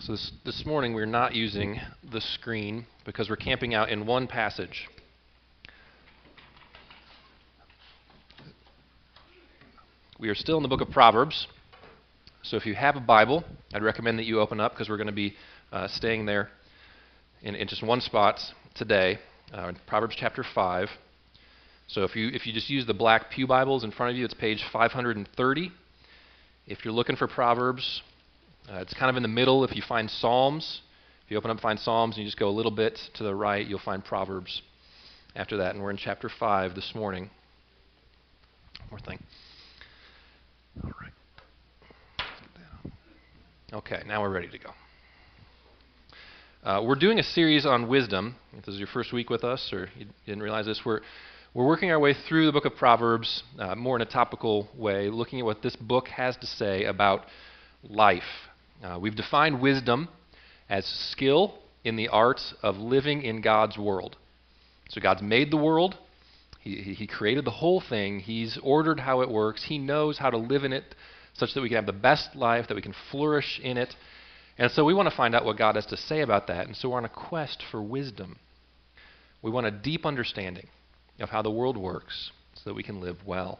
So this morning we're not using the screen because we're camping out in one passage. We are still in the book of Proverbs, so if you have a Bible, I'd recommend that you open up because we're going to be staying there in just one spot today, in Proverbs chapter 5. So if you just use the black pew Bibles in front of you, it's page 530. If you're looking for Proverbs, it's kind of in the middle. If you find Psalms, if you open up and find Psalms and you just go a little bit to the right, you'll find Proverbs after that, and we're in chapter 5 this morning. One more thing. All right. Okay, now we're ready to go. We're doing a series on wisdom. If this is your first week with us, or you didn't realize this, we're working our way through the book of Proverbs, more in a topical way, looking at what this book has to say about life. We've defined wisdom as skill in the art of living in God's world. So God's made the world. He created the whole thing. He's ordered how it works. He knows how to live in it such that we can have the best life, that we can flourish in it. And so we want to find out what God has to say about that. And so we're on a quest for wisdom. We want a deep understanding of how the world works so that we can live well.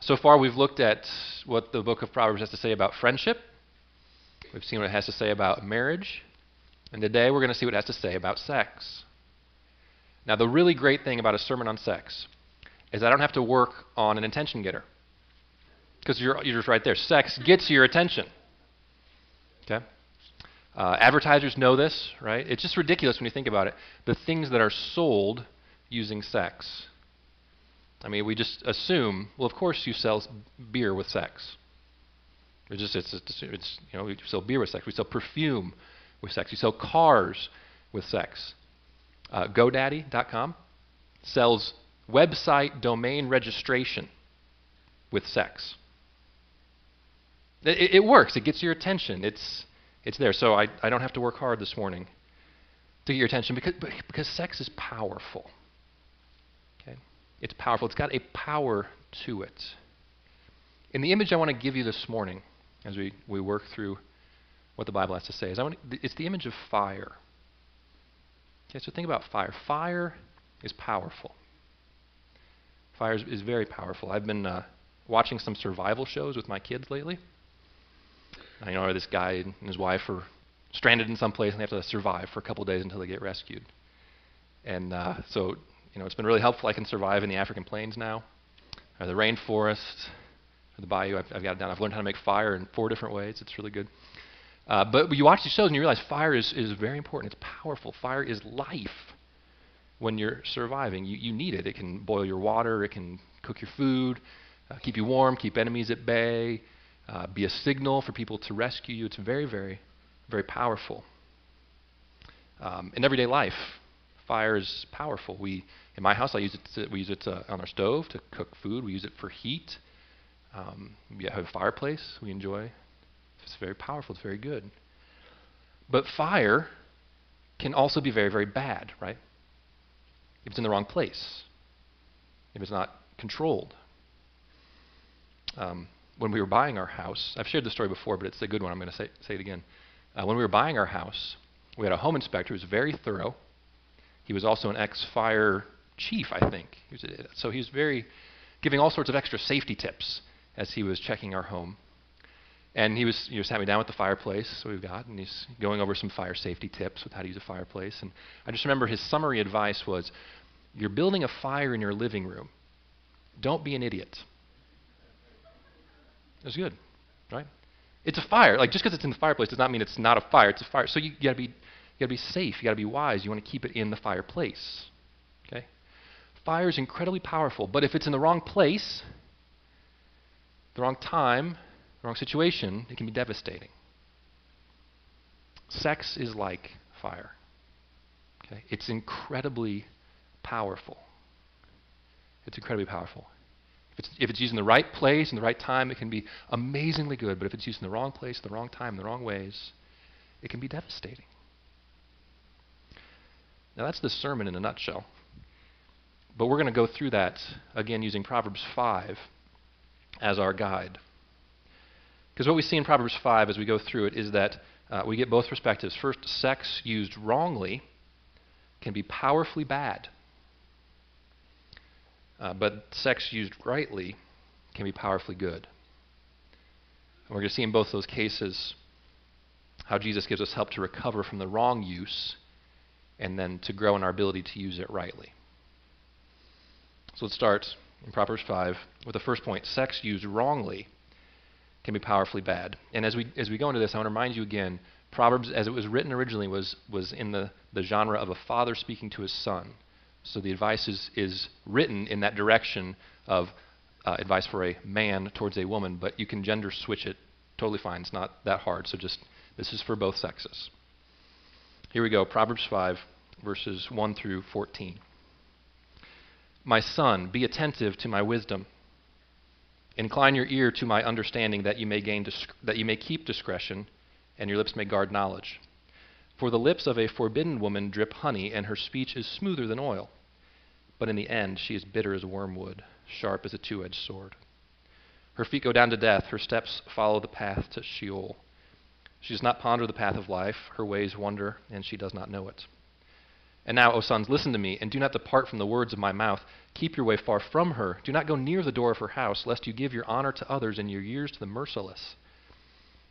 So far we've looked at what the book of Proverbs has to say about friendship. We've seen what it has to say about marriage. And today we're going to see what it has to say about sex. Now, the really great thing about a sermon on sex is I don't have to work on an attention getter, because you're just right there. Sex gets your attention. Okay? Advertisers know this, right? It's just ridiculous when you think about it. The things that are sold using sex. I mean, we just assume, well, of course you sell beer with sex. It's you know, we sell beer with sex. We sell perfume with sex. We sell cars with sex. GoDaddy.com sells website domain registration with sex. It works. It gets your attention. It's there. So I don't have to work hard this morning to get your attention because sex is powerful. Okay? It's powerful. It's got a power to it. And the image I want to give you this morning as we work through what the Bible has to say is it's the image of fire. Okay, so think about fire. Fire is powerful. Fire is very powerful. I've been watching some survival shows with my kids lately. I know this guy and his wife are stranded in some place and they have to survive for a couple days until they get rescued. And so, you know, it's been really helpful. I can survive in the African plains now, or the rainforest, or the bayou. I've got it down. I've learned how to make fire in 4 different ways. It's really good. But you watch these shows and you realize fire is very important. It's powerful. Fire is life when you're surviving. You need it. It can boil your water. It can cook your food, keep you warm, keep enemies at bay, be a signal for people to rescue you. It's very, very, very powerful. In everyday life, fire is powerful. In my house, we use it on our stove to cook food. We use it for heat. We have a fireplace we enjoy. It's very powerful. It's very good. But fire can also be very, very bad, right? If it's in the wrong place, if it's not controlled. When we were buying our house, I've shared this story before, but it's a good one. I'm going to say it again. When we were buying our house, we had a home inspector who was very thorough. He was also an ex-fire chief, I think. So he was very giving all sorts of extra safety tips as he was checking our home. And he sat me down with the fireplace we've got, and he's going over some fire safety tips with how to use a fireplace. And I just remember his summary advice was, you're building a fire in your living room. Don't be an idiot. That's good, right? It's a fire. Like, just because it's in the fireplace does not mean it's not a fire. It's a fire. So you got to be safe. You got to be wise. You want to keep it in the fireplace. Okay? Fire is incredibly powerful, but if it's in the wrong place, the wrong time, wrong situation, it can be devastating. Sex is like fire. Okay? It's incredibly powerful. It's incredibly powerful. If it's used in the right place and the right time, it can be amazingly good, but if it's used in the wrong place, the wrong time, the wrong ways, it can be devastating. Now, that's the sermon in a nutshell. But we're going to go through that, again, using Proverbs 5 as our guide. Because what we see in Proverbs 5 as we go through it is that we get both perspectives. First, sex used wrongly can be powerfully bad. But sex used rightly can be powerfully good. And we're going to see in both those cases how Jesus gives us help to recover from the wrong use and then to grow in our ability to use it rightly. So let's start in Proverbs 5 with the first point. Sex used wrongly can be powerfully bad. And as we go into this, I want to remind you again, Proverbs, as it was written originally, was in the genre of a father speaking to his son. So the advice is written in that direction of advice for a man towards a woman, but you can gender switch it totally fine. It's not that hard. So just, this is for both sexes. Here we go, Proverbs 5, verses 1 through 14. My son, be attentive to my wisdom. Incline your ear to my understanding, that you may keep discretion, and your lips may guard knowledge. For the lips of a forbidden woman drip honey, and her speech is smoother than oil. But in the end she is bitter as wormwood, sharp as a two-edged sword. Her feet go down to death, her steps follow the path to Sheol. She does not ponder the path of life, her ways wander, and she does not know it. And now, O sons, listen to me, and do not depart from the words of my mouth. Keep your way far from her. Do not go near the door of her house, lest you give your honor to others and your years to the merciless.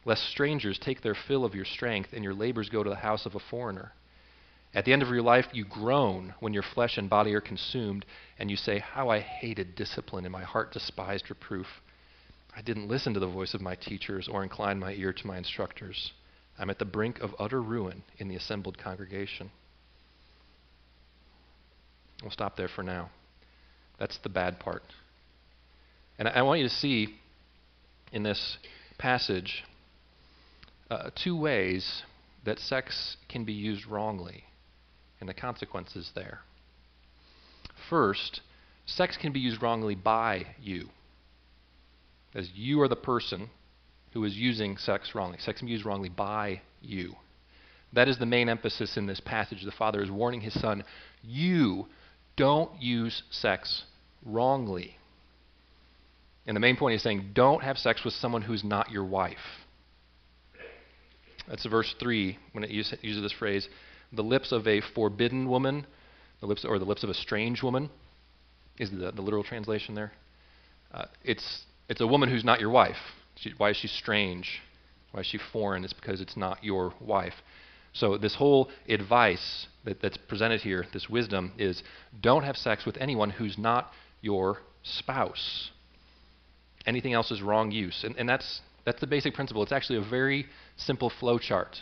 Lest strangers take their fill of your strength, and your labors go to the house of a foreigner. At the end of your life you groan when your flesh and body are consumed, and you say, how I hated discipline, and my heart despised reproof. I didn't listen to the voice of my teachers or incline my ear to my instructors. I'm at the brink of utter ruin in the assembled congregation. We'll stop there for now. That's the bad part. And I want you to see in this passage two ways that sex can be used wrongly and the consequences there. First, sex can be used wrongly by you, as you are the person who is using sex wrongly. Sex can be used wrongly by you. That is the main emphasis in this passage. The father is warning his son, you don't use sex wrongly. And the main point is saying, don't have sex with someone who's not your wife. That's verse 3 when it uses this phrase, the lips of a forbidden woman, the lips of a strange woman, is the literal translation there. It's a woman who's not your wife. Why is she strange? Why is she foreign? It's because it's not your wife. So this whole advice that's presented here, this wisdom, is don't have sex with anyone who's not your spouse. Anything else is wrong use. And that's the basic principle. It's actually a very simple flowchart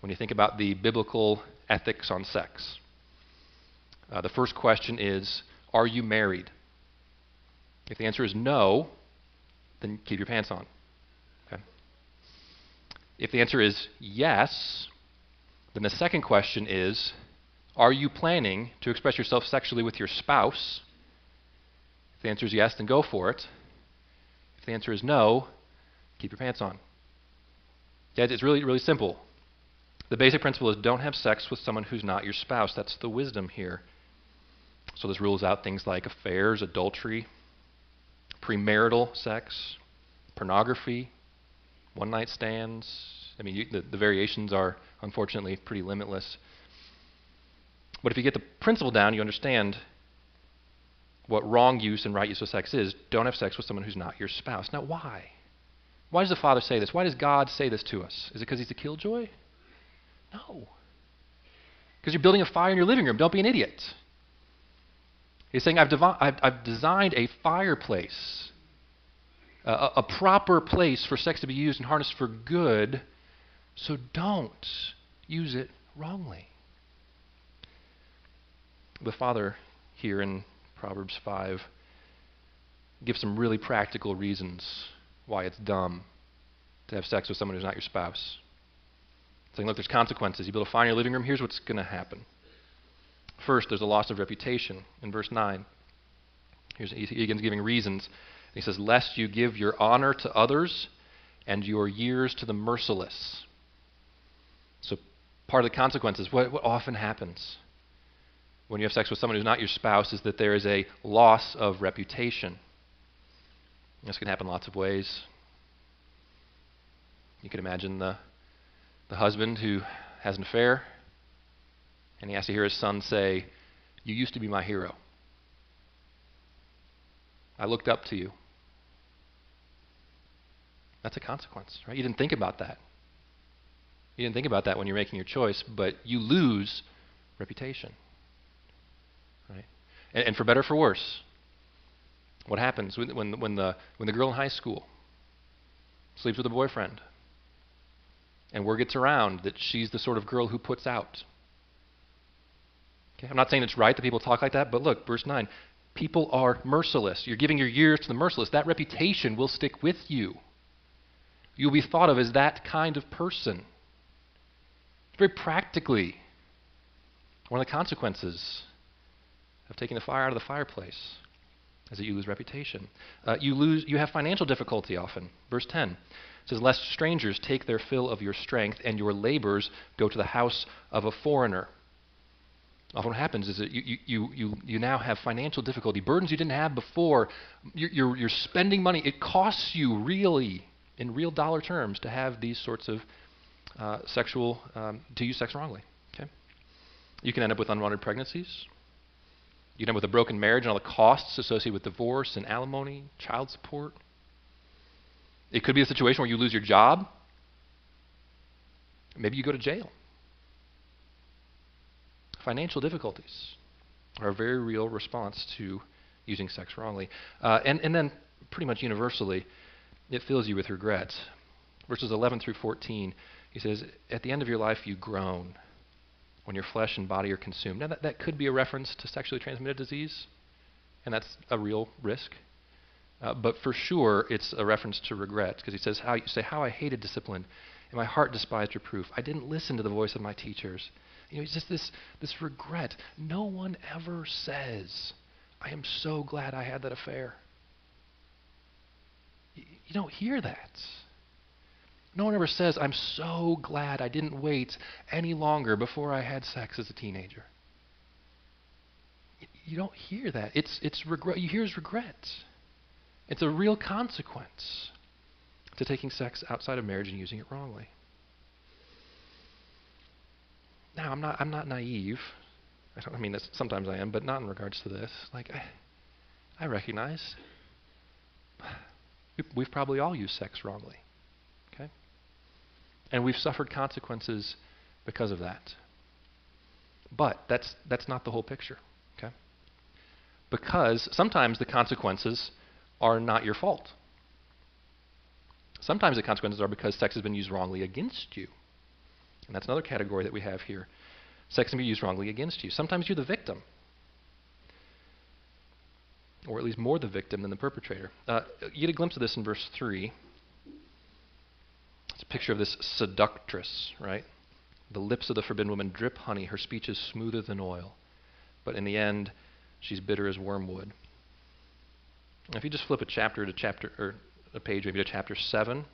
when you think about the biblical ethics on sex. The first question is, are you married? If the answer is no, then keep your pants on. Okay. If the answer is yes, then the second question is, are you planning to express yourself sexually with your spouse? If the answer is yes, then go for it. If the answer is no, keep your pants on. Yeah, it's really, really simple. The basic principle is don't have sex with someone who's not your spouse. That's the wisdom here. So this rules out things like affairs, adultery, premarital sex, pornography, one-night stands. I mean, the variations are, unfortunately, pretty limitless. But if you get the principle down, you understand what wrong use and right use of sex is. Don't have sex with someone who's not your spouse. Now, why? Why does the Father say this? Why does God say this to us? Is it because he's a killjoy? No. Because you're building a fire in your living room. Don't be an idiot. He's saying, I've designed a fireplace, a proper place for sex to be used and harnessed for good, so don't use it wrongly. The Father here in Proverbs 5 gives some really practical reasons why it's dumb to have sex with someone who's not your spouse. It's like, look, there's consequences. You build a fire in your living room, here's what's going to happen. First, there's a loss of reputation in verse 9. He begins giving reasons. He says, lest you give your honor to others and your years to the merciless. So part of the consequences, what often happens when you have sex with someone who's not your spouse is that there is a loss of reputation. This can happen lots of ways. You could imagine the husband who has an affair, and he has to hear his son say, "You used to be my hero. I looked up to you." That's a consequence, right? You didn't think about that. You didn't think about that when you're making your choice, but you lose reputation, right? And for better or for worse, what happens when the girl in high school sleeps with a boyfriend, and word gets around that she's the sort of girl who puts out? Okay, I'm not saying it's right that people talk like that, but look, verse 9, people are merciless. You're giving your years to the merciless. That reputation will stick with you. You'll be thought of as that kind of person. Very practically, one of the consequences of taking the fire out of the fireplace is that you lose reputation. You have financial difficulty often. Verse 10 says, "Lest strangers take their fill of your strength, and your labors go to the house of a foreigner." Often what happens is that you now have financial difficulty, burdens you didn't have before. You're spending money. It costs you really, in real dollar terms, to have these sorts of to use sex wrongly. Okay? You can end up with unwanted pregnancies. You can end up with a broken marriage and all the costs associated with divorce and alimony, child support. It could be a situation where you lose your job. Maybe you go to jail. Financial difficulties are a very real response to using sex wrongly. And then pretty much universally, it fills you with regret. Verses 11 through 14, he says, "At the end of your life you groan when your flesh and body are consumed." Now that could be a reference to sexually transmitted disease, and that's a real risk. But for sure it's a reference to regret, because he says, "How I hated discipline, and my heart despised reproof. I didn't listen to the voice of my teachers." You know, it's just this regret. No one ever says, "I am so glad I had that affair." You don't hear that. No one ever says, "I'm so glad I didn't wait any longer before I had sex as a teenager." You don't hear that. It's regret. You hear is regret. It's a real consequence to taking sex outside of marriage and using it wrongly. Now, I'm not naive. I mean, sometimes I am, but not in regards to this. Like, I recognize we've probably all used sex wrongly. And we've suffered consequences because of that. But that's not the whole picture, okay? Because sometimes the consequences are not your fault. Sometimes the consequences are because sex has been used wrongly against you. And that's another category that we have here. Sex can be used wrongly against you. Sometimes you're the victim, or at least more the victim than the perpetrator. You get a glimpse of this in verse 3. It's a picture of this seductress, right? "The lips of the forbidden woman drip honey. Her speech is smoother than oil. But in the end, she's bitter as wormwood." Now, if you just flip a page to chapter 7,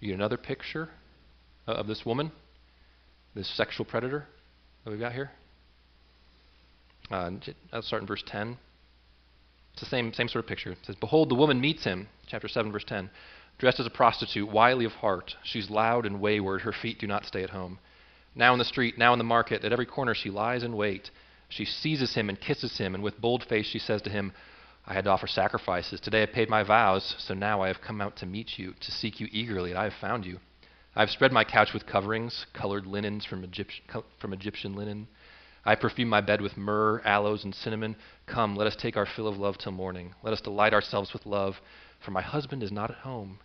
you get another picture of this woman, this sexual predator that we've got here. I'll start in verse 10. It's the same sort of picture. It says, "Behold, the woman meets him," chapter 7, verse 10, "dressed as a prostitute, wily of heart. She's loud and wayward. Her feet do not stay at home. Now in the street, now in the market, at every corner she lies in wait. She seizes him and kisses him, and with bold face she says to him, 'I had to offer sacrifices. Today I paid my vows, so now I have come out to meet you, to seek you eagerly, and I have found you. I have spread my couch with coverings, colored linens from Egyptian linen. I perfume my bed with myrrh, aloes, and cinnamon. Come, let us take our fill of love till morning. Let us delight ourselves with love, for my husband is not at home.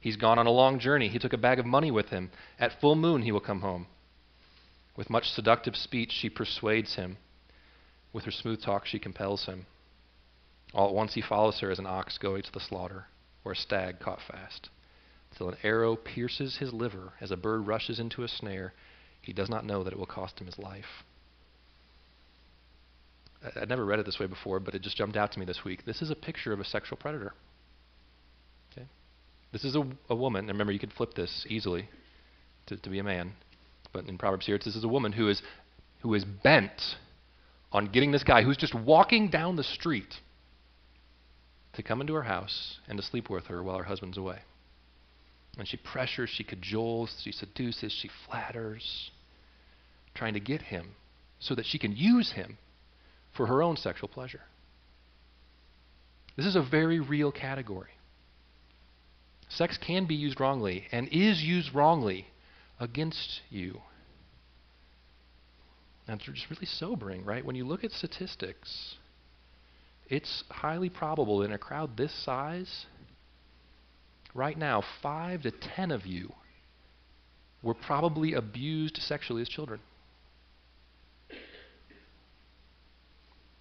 He's gone on a long journey. He took a bag of money with him. At full moon he will come home.' With much seductive speech she persuades him. With her smooth talk she compels him. All at once he follows her as an ox going to the slaughter, or a stag caught fast. Till an arrow pierces his liver as a bird rushes into a snare. He does not know that it will cost him his life." I'd never read it this way before, but it just jumped out to me this week. This is a picture of a sexual predator. This is a woman, and remember you could flip this easily to be a man, but in Proverbs here, this is a woman who is bent on getting this guy who's just walking down the street to come into her house and to sleep with her while her husband's away. And she pressures, she cajoles, she seduces, she flatters, trying to get him so that she can use him for her own sexual pleasure. This is a very real category. Sex can be used wrongly and is used wrongly against you. And it's just really sobering, right? When you look at statistics, it's highly probable in a crowd this size, right now, 5 to 10 of you were probably abused sexually as children.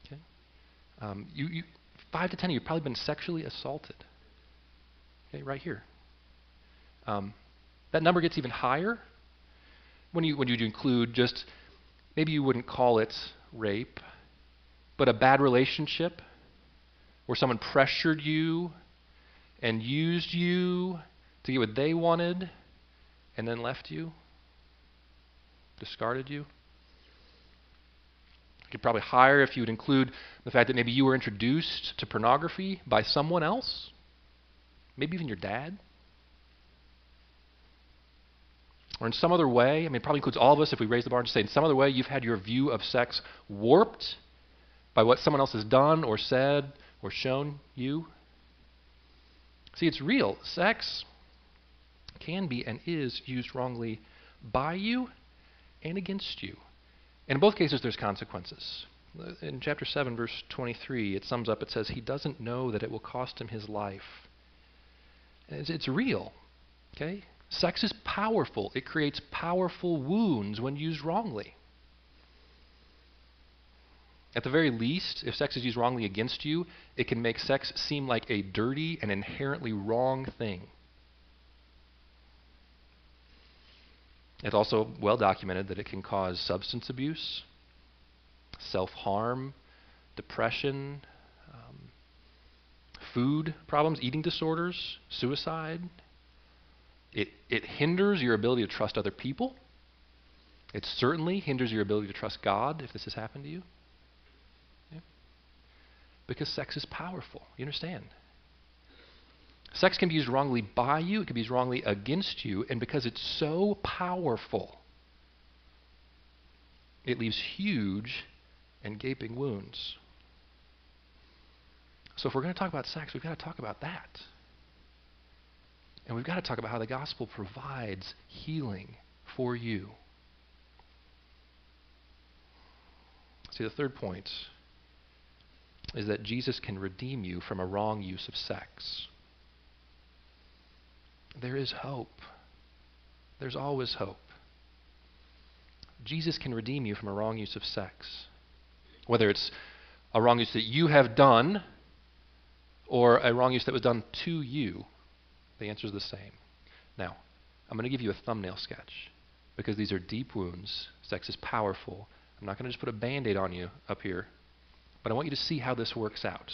Okay? 5 to 10 of you have probably been sexually assaulted. Okay, right here. That number gets even higher when you include just, maybe you wouldn't call it rape, but a bad relationship where someone pressured you and used you to get what they wanted and then left you, discarded you. You could probably higher if you would include the fact that maybe you were introduced to pornography by someone else, maybe even your dad. Or in some other way, I mean, it probably includes all of us if we raise the bar and say, in some other way, you've had your view of sex warped by what someone else has done or said or shown you. See, it's real. Sex can be and is used wrongly by you and against you. And in both cases, there's consequences. In chapter 7, verse 23, it sums up, it says, he doesn't know that it will cost him his life. It's real, okay? Sex is powerful. It creates powerful wounds when used wrongly. At the very least, if sex is used wrongly against you, it can make sex seem like a dirty and inherently wrong thing. It's also well documented that it can cause substance abuse, self-harm, depression, food problems, eating disorders, suicide. It hinders your ability to trust other people. It certainly hinders your ability to trust God if this has happened to you. Yeah. Because sex is powerful. You understand? Sex can be used wrongly by you. It can be used wrongly against you. And because it's so powerful, it leaves huge and gaping wounds. So if we're going to talk about sex, we've got to talk about that. And we've got to talk about how the gospel provides healing for you. See, the third point is that Jesus can redeem you from a wrong use of sex. There is hope. There's always hope. Jesus can redeem you from a wrong use of sex. Whether it's a wrong use that you have done or a wrong use that was done to you, the answer is the same. Now, I'm going to give you a thumbnail sketch because these are deep wounds. Sex is powerful. I'm not going to just put a Band-Aid on you up here, but I want you to see how this works out.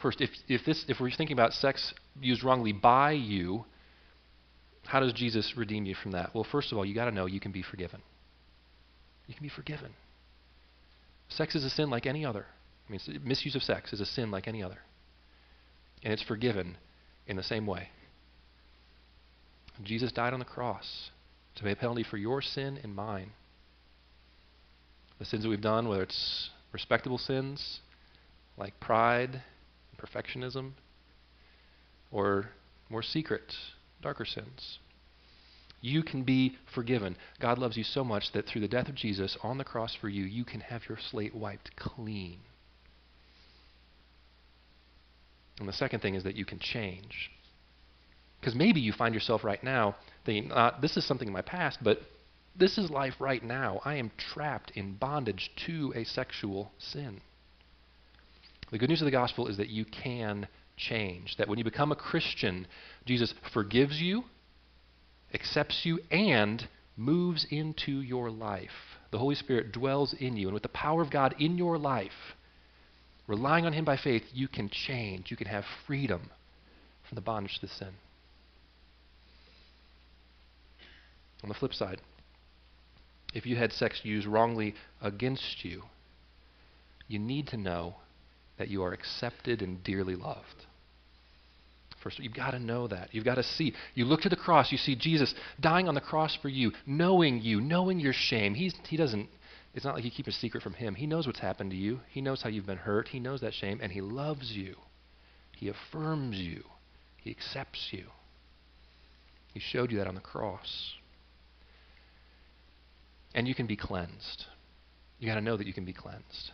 First, if we're thinking about sex used wrongly by you, how does Jesus redeem you from that? Well, first of all, you got to know you can be forgiven. You can be forgiven. Sex is a sin like any other. I mean, misuse of sex is a sin like any other. And it's forgiven in the same way. Jesus died on the cross to pay a penalty for your sin and mine. The sins that we've done, whether it's respectable sins like pride, perfectionism, or more secret, darker sins. You can be forgiven. God loves you so much that through the death of Jesus on the cross for you, you can have your slate wiped clean. And the second thing is that you can change. Because maybe you find yourself right now thinking, this is something in my past, but this is life right now. I am trapped in bondage to a sexual sin. The good news of the gospel is that you can change. That when you become a Christian, Jesus forgives you, accepts you, and moves into your life. The Holy Spirit dwells in you. And with the power of God in your life, relying on him by faith, you can change. You can have freedom from the bondage to sin. On the flip side, if you had sex used wrongly against you, you need to know that you are accepted and dearly loved. First, you've got to know that. You've got to see. You look to the cross. You see Jesus dying on the cross for you, knowing your shame. He doesn't. It's not like you keep a secret from him. He knows what's happened to you. He knows how you've been hurt. He knows that shame, and he loves you. He affirms you. He accepts you. He showed you that on the cross. And you can be cleansed. You got to know that you can be cleansed.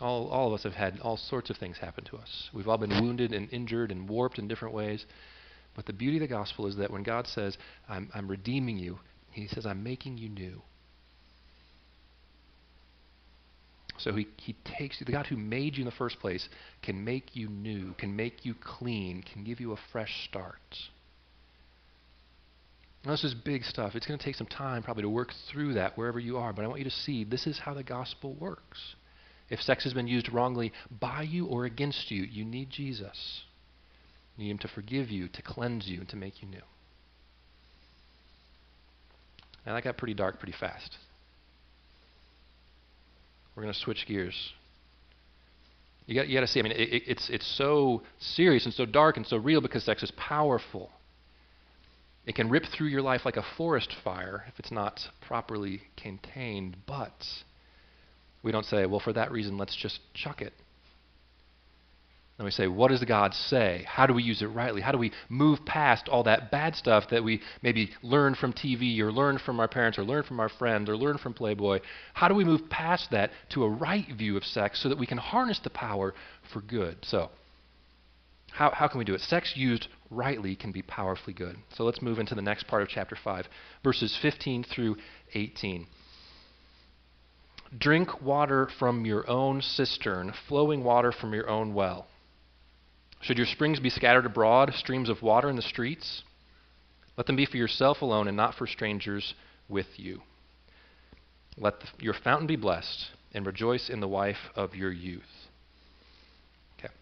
All of us have had all sorts of things happen to us. We've all been wounded and injured and warped in different ways. But the beauty of the gospel is that when God says, I'm redeeming you, he says, I'm making you new. So he takes you, the God who made you in the first place can make you new, can make you clean, can give you a fresh start. Now, this is big stuff. It's going to take some time probably to work through that wherever you are. But I want you to see this is how the gospel works. If sex has been used wrongly by you or against you, you need Jesus. You need him to forgive you, to cleanse you, and to make you new. Now that got pretty dark pretty fast. We're going to switch gears. You got to see, I mean, it's so serious and so dark and so real because sex is powerful. It can rip through your life like a forest fire if it's not properly contained, but we don't say, well, for that reason, let's just chuck it. Then we say, what does God say? How do we use it rightly? How do we move past all that bad stuff that we maybe learn from TV or learn from our parents or learn from our friends or learn from Playboy? How do we move past that to a right view of sex so that we can harness the power for good? So how can we do it? Sex used rightly can be powerfully good. So let's move into the next part of chapter 5, verses 15 through 18. Drink water from your own cistern, flowing water from your own well. Should your springs be scattered abroad, streams of water in the streets? Let them be for yourself alone and not for strangers with you. Let your fountain be blessed and rejoice in the wife of your youth. Okay.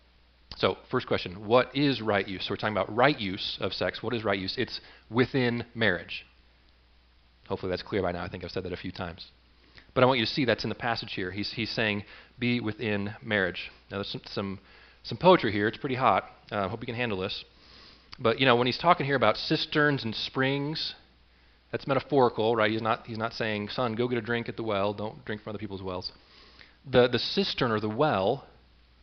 So, first question, what is right use? So we're talking about right use of sex. What is right use? It's within marriage. Hopefully that's clear by now. I think I've said that a few times. But I want you to see that's in the passage here. He's saying, be within marriage. Now, there's some poetry here. It's pretty hot. I hope you can handle this. But, you know, when he's talking here about cisterns and springs, that's metaphorical, right? He's not saying, son, go get a drink at the well. Don't drink from other people's wells. The cistern or the well,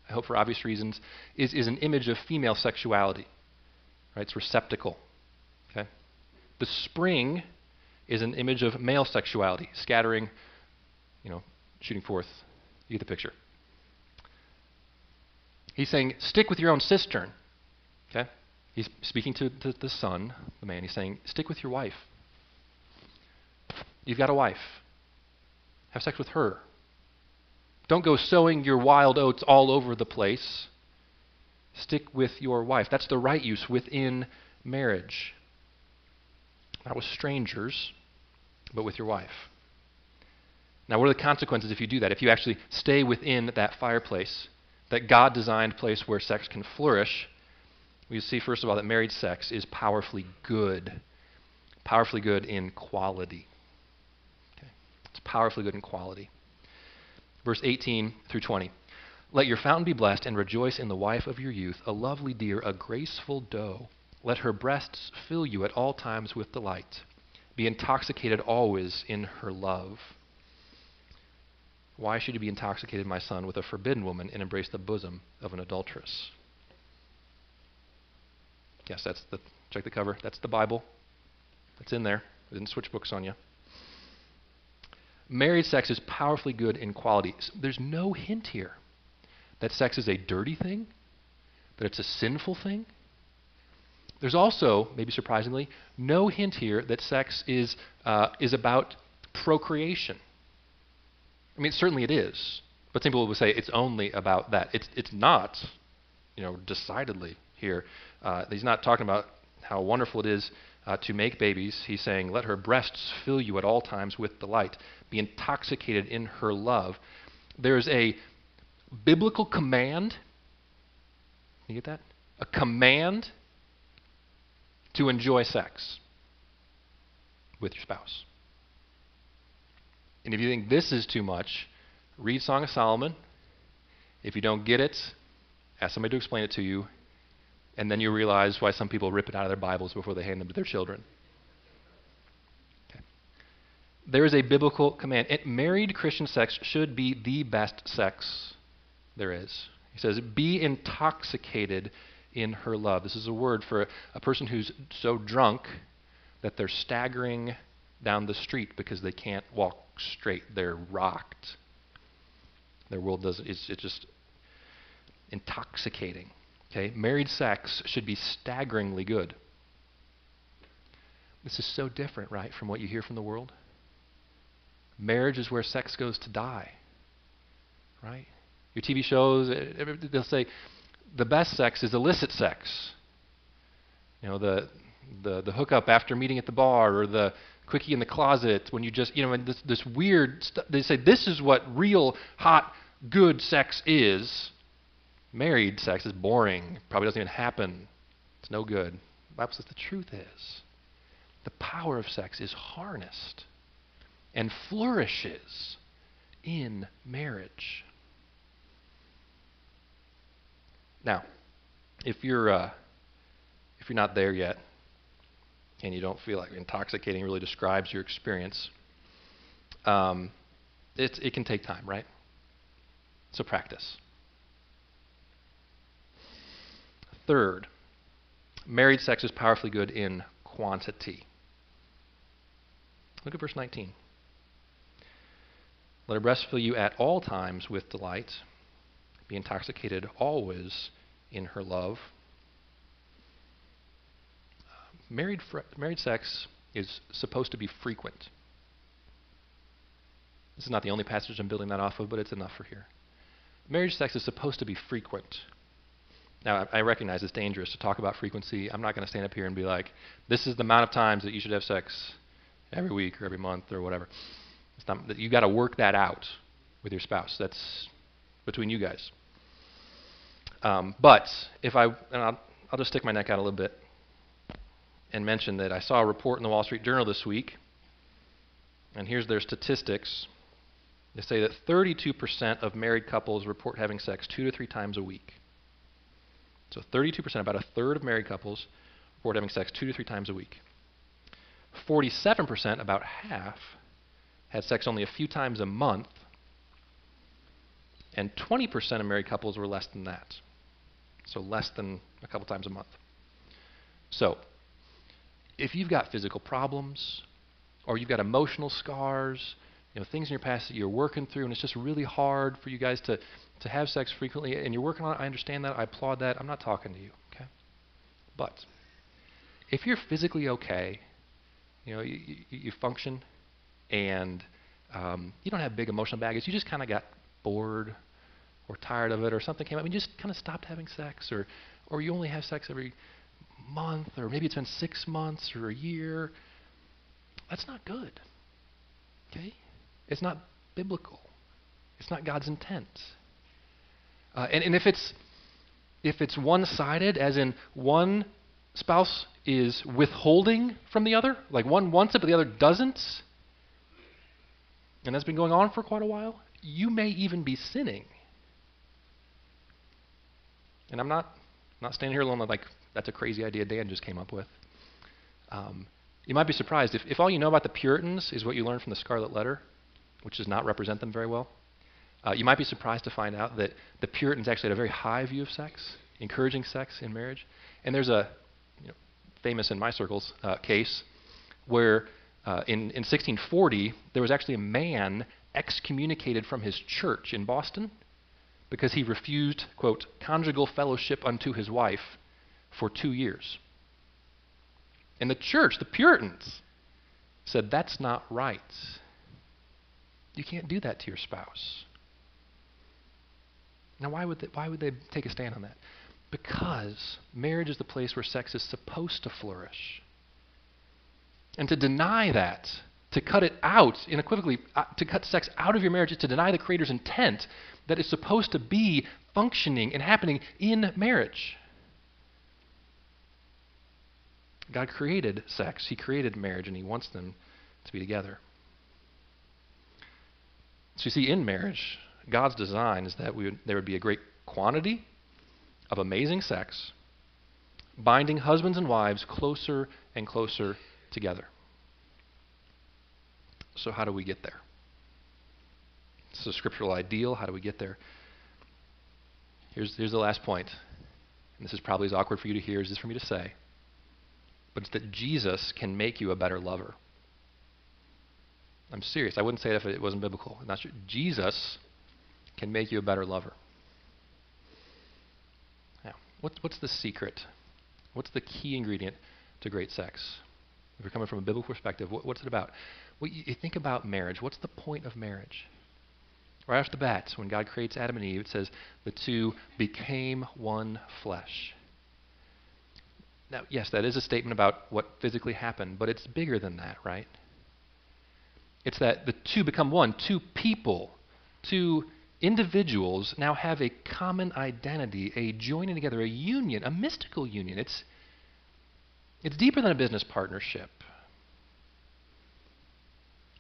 I hope for obvious reasons, is an image of female sexuality. Right? It's receptacle. Okay? The spring is an image of male sexuality, scattering, you know, shooting forth. You get the picture. He's saying, stick with your own cistern. Okay? He's speaking to the son, the man. He's saying, stick with your wife. You've got a wife. Have sex with her. Don't go sowing your wild oats all over the place. Stick with your wife. That's the right use within marriage. Not with strangers, but with your wife. Now, what are the consequences if you do that? If you actually stay within that fireplace, that God-designed place where sex can flourish, we see, first of all, that married sex is powerfully good in quality. Okay. It's powerfully good in quality. Verse 18 through 20. Let your fountain be blessed and rejoice in the wife of your youth, a lovely deer, a graceful doe. Let her breasts fill you at all times with delight. Be intoxicated always in her love. Why should you be intoxicated, my son, with a forbidden woman and embrace the bosom of an adulteress? Yes, check the cover. That's the Bible. That's in there. I didn't switch books on you. Married sex is powerfully good in quality. There's no hint here that sex is a dirty thing, that it's a sinful thing. There's also, maybe surprisingly, no hint here that sex is about procreation. I mean, certainly it is, but some people would say it's only about that. It's not, you know, decidedly here. He's not talking about how wonderful it is to make babies. He's saying, let her breasts fill you at all times with delight. Be intoxicated in her love. There's a biblical command. You get that? A command to enjoy sex with your spouse. And if you think this is too much, read Song of Solomon. If you don't get it, ask somebody to explain it to you. And then you realize why some people rip it out of their Bibles before they hand them to their children. Okay. There is a biblical command. Married Christian sex should be the best sex there is. He says, be intoxicated in her love. This is a word for a person who's so drunk that they're staggering down the street because they can't walk straight. They're rocked. Their world doesn't, it's just intoxicating. Okay? Married sex should be staggeringly good. This is so different, right, from what you hear from the world? Marriage is where sex goes to die, right? Your TV shows, they'll say the best sex is illicit sex. You know, the hookup after meeting at the bar, or the quickie in the closet when you just, you know, and this weird stuff. They say this is what real, hot, good sex is. Married sex is boring. Probably doesn't even happen. It's no good. The Bible says the truth is the power of sex is harnessed and flourishes in marriage. Now, if you're not there yet, and you don't feel like intoxicating really describes your experience, it can take time, right? So practice. Third, married sex is powerfully good in quantity. Look at verse 19. Let her breast fill you at all times with delight. Be intoxicated always in her love. Married sex is supposed to be frequent. This is not the only passage I'm building that off of, but it's enough for here. Marriage sex is supposed to be frequent. Now, I recognize it's dangerous to talk about frequency. I'm not going to stand up here and be like, this is the amount of times that you should have sex every week or every month or whatever. It's not, you've got to work that out with your spouse. That's between you guys. But if I'll just stick my neck out a little bit and mention that I saw a report in the Wall Street Journal this week, and here's their statistics. They say that 32% of married couples report having sex 2 to 3 times a week. So 32%, about a third of married couples report having sex 2 to 3 times a week. 47%, about half, had sex only a few times a month, and 20% of married couples were less than that, so less than a couple times a month. So if you've got physical problems, or you've got emotional scars, you know, things in your past that you're working through, and it's just really hard for you guys to have sex frequently, and you're working on it, I understand that, I applaud that, I'm not talking to you, okay? But if you're physically okay, you know, you function, and you don't have big emotional baggage, you just kind of got bored or tired of it, or something came up and you just kind of stopped having sex, or you only have sex every month, or maybe it's been 6 months or a year, that's not good. Okay? It's not biblical. It's not God's intent. And if it's one-sided, as in one spouse is withholding from the other, like one wants it but the other doesn't, and that's been going on for quite a while, you may even be sinning. And I'm not standing here alone like that's a crazy idea Dan just came up with. You might be surprised. If all you know about the Puritans is what you learned from the Scarlet Letter, which does not represent them very well, you might be surprised to find out that the Puritans actually had a very high view of sex, encouraging sex in marriage. And there's a famous, in my circles, case where in 1640 there was actually a man excommunicated from his church in Boston because he refused, quote, conjugal fellowship unto his wife for 2 years. And the church, the Puritans, said that's not right. You can't do that to your spouse. Now, why would they take a stand on that? Because marriage is the place where sex is supposed to flourish. And to deny that, to cut it out unequivocally, to cut sex out of your marriage, is to deny the Creator's intent that is supposed to be functioning and happening in marriage. God created sex. He created marriage, and He wants them to be together. So you see, in marriage, God's design is that there would be a great quantity of amazing sex binding husbands and wives closer and closer together. So how do we get there? It's a scriptural ideal. How do we get there? Here's the last point. And this is probably as awkward for you to hear as it is for me to say. But it's that Jesus can make you a better lover. I'm serious. I wouldn't say that if it wasn't biblical. I'm not sure. Jesus can make you a better lover. Now, what's the secret? What's the key ingredient to great sex? If you're coming from a biblical perspective, what's it about? Well, you think about marriage. What's the point of marriage? Right off the bat, when God creates Adam and Eve, it says the two became one flesh. Now, yes, that is a statement about what physically happened, but it's bigger than that, right? It's that the two become one. Two people, two individuals now have a common identity, a joining together, a union, a mystical union. It's deeper than a business partnership.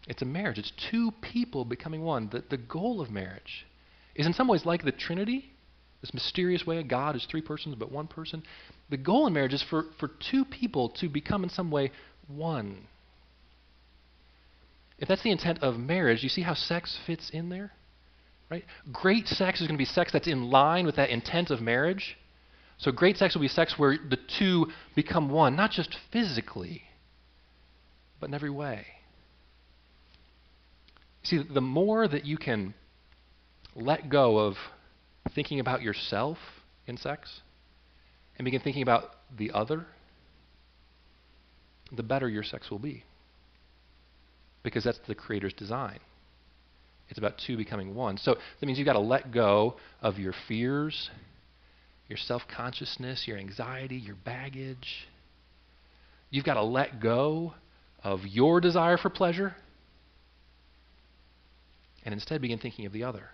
It's a marriage. It's two people becoming one. The goal of marriage is in some ways like the Trinity, this mysterious way God is three persons but one person. The goal in marriage is for two people to become in some way one. If that's the intent of marriage, you see how sex fits in there? Right? Great sex is going to be sex that's in line with that intent of marriage. So great sex will be sex where the two become one, not just physically, but in every way. See, the more that you can let go of thinking about yourself in sex and begin thinking about the other, the better your sex will be. Because that's the Creator's design. It's about two becoming one. So that means you've got to let go of your fears, your self-consciousness, your anxiety, your baggage. You've got to let go of your desire for pleasure and instead begin thinking of the other.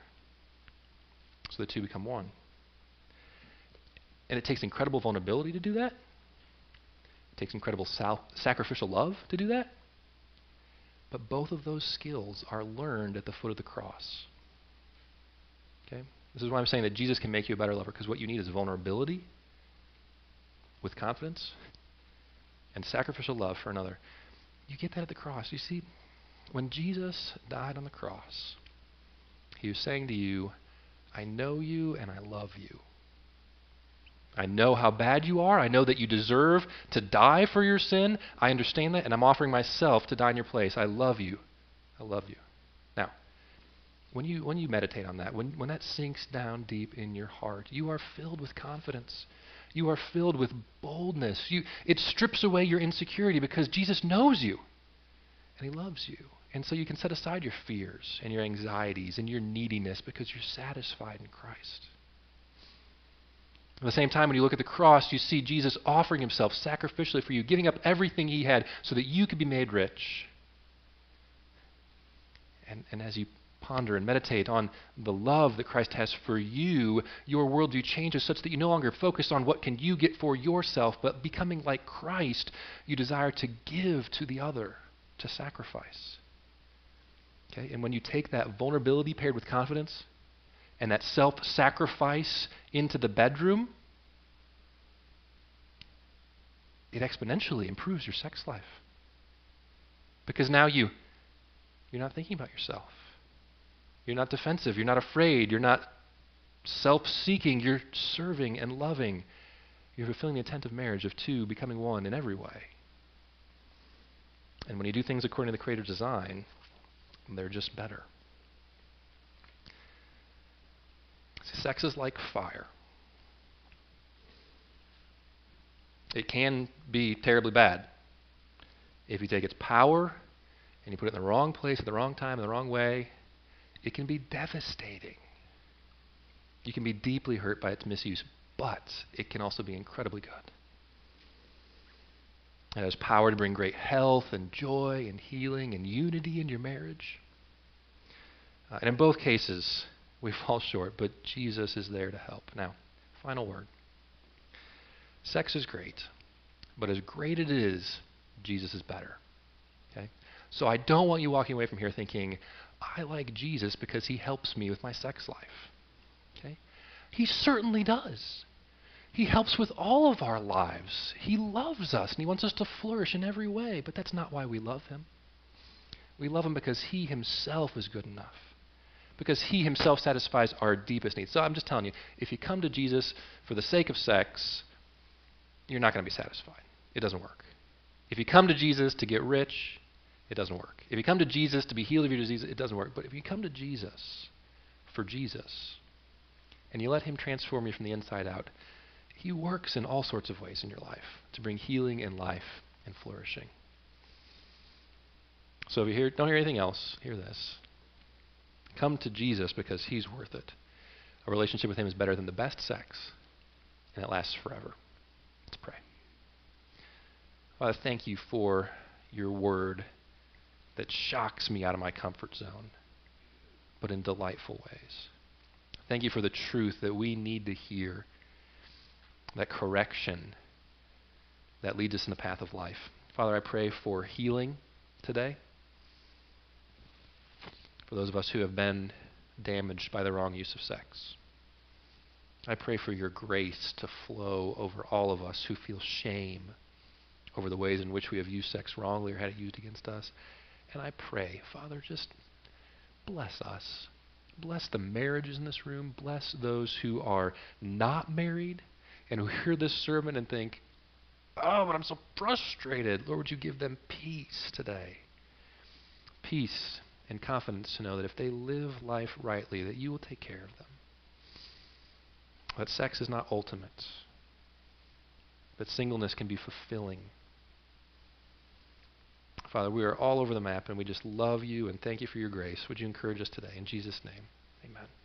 So the two become one. And it takes incredible vulnerability to do that. It takes incredible sacrificial love to do that. But both of those skills are learned at the foot of the cross. Okay? This is why I'm saying that Jesus can make you a better lover, because what you need is vulnerability with confidence and sacrificial love for another. You get that at the cross. You see, when Jesus died on the cross, he was saying to you, I know you and I love you. I know how bad you are. I know that you deserve to die for your sin. I understand that, and I'm offering myself to die in your place. I love you. I love you. Now, when you meditate on that, when that sinks down deep in your heart, you are filled with confidence. You are filled with boldness. It strips away your insecurity because Jesus knows you, and he loves you. And so you can set aside your fears and your anxieties and your neediness because you're satisfied in Christ. At the same time, when you look at the cross, you see Jesus offering himself sacrificially for you, giving up everything he had so that you could be made rich. And as you ponder and meditate on the love that Christ has for you, your worldview changes such that you no longer focus on what can you get for yourself, but becoming like Christ, you desire to give to the other, to sacrifice. Okay? And when you take that vulnerability paired with confidence, and that self-sacrifice into the bedroom, it exponentially improves your sex life. Because now you're not thinking about yourself. You're not defensive. You're not afraid. You're not self-seeking. You're serving and loving. You're fulfilling the intent of marriage, of two becoming one in every way. And when you do things according to the Creator's design, they're just better. Sex is like fire. It can be terribly bad if you take its power and you put it in the wrong place at the wrong time in the wrong way. It can be devastating. You can be deeply hurt by its misuse, but it can also be incredibly good. It has power to bring great health and joy and healing and unity in your marriage. And in both cases, we fall short, but Jesus is there to help. Now, final word. Sex is great, but as great it is, Jesus is better. Okay? So I don't want you walking away from here thinking, I like Jesus because he helps me with my sex life. Okay? He certainly does. He helps with all of our lives. He loves us, and he wants us to flourish in every way, but that's not why we love him. We love him because he himself is good enough, because he himself satisfies our deepest needs. So I'm just telling you, if you come to Jesus for the sake of sex, you're not going to be satisfied. It doesn't work. If you come to Jesus to get rich, it doesn't work. If you come to Jesus to be healed of your disease, it doesn't work. But if you come to Jesus for Jesus, and you let him transform you from the inside out, he works in all sorts of ways in your life to bring healing and life and flourishing. So if you don't hear anything else, hear this. Come to Jesus because he's worth it. A relationship with him is better than the best sex, and it lasts forever. Let's pray. Father, thank you for your word that shocks me out of my comfort zone, but in delightful ways. Thank you for the truth that we need to hear, that correction that leads us in the path of life. Father, I pray for healing today. For those of us who have been damaged by the wrong use of sex, I pray for your grace to flow over all of us who feel shame over the ways in which we have used sex wrongly or had it used against us. And I pray, Father, just bless us. Bless the marriages in this room. Bless those who are not married and who hear this sermon and think, oh, but I'm so frustrated. Lord, would you give them peace today? Peace and confidence to know that if they live life rightly, that you will take care of them. That sex is not ultimate, but singleness can be fulfilling. Father, we are all over the map, and we just love you and thank you for your grace. Would you encourage us today? In Jesus' name, amen.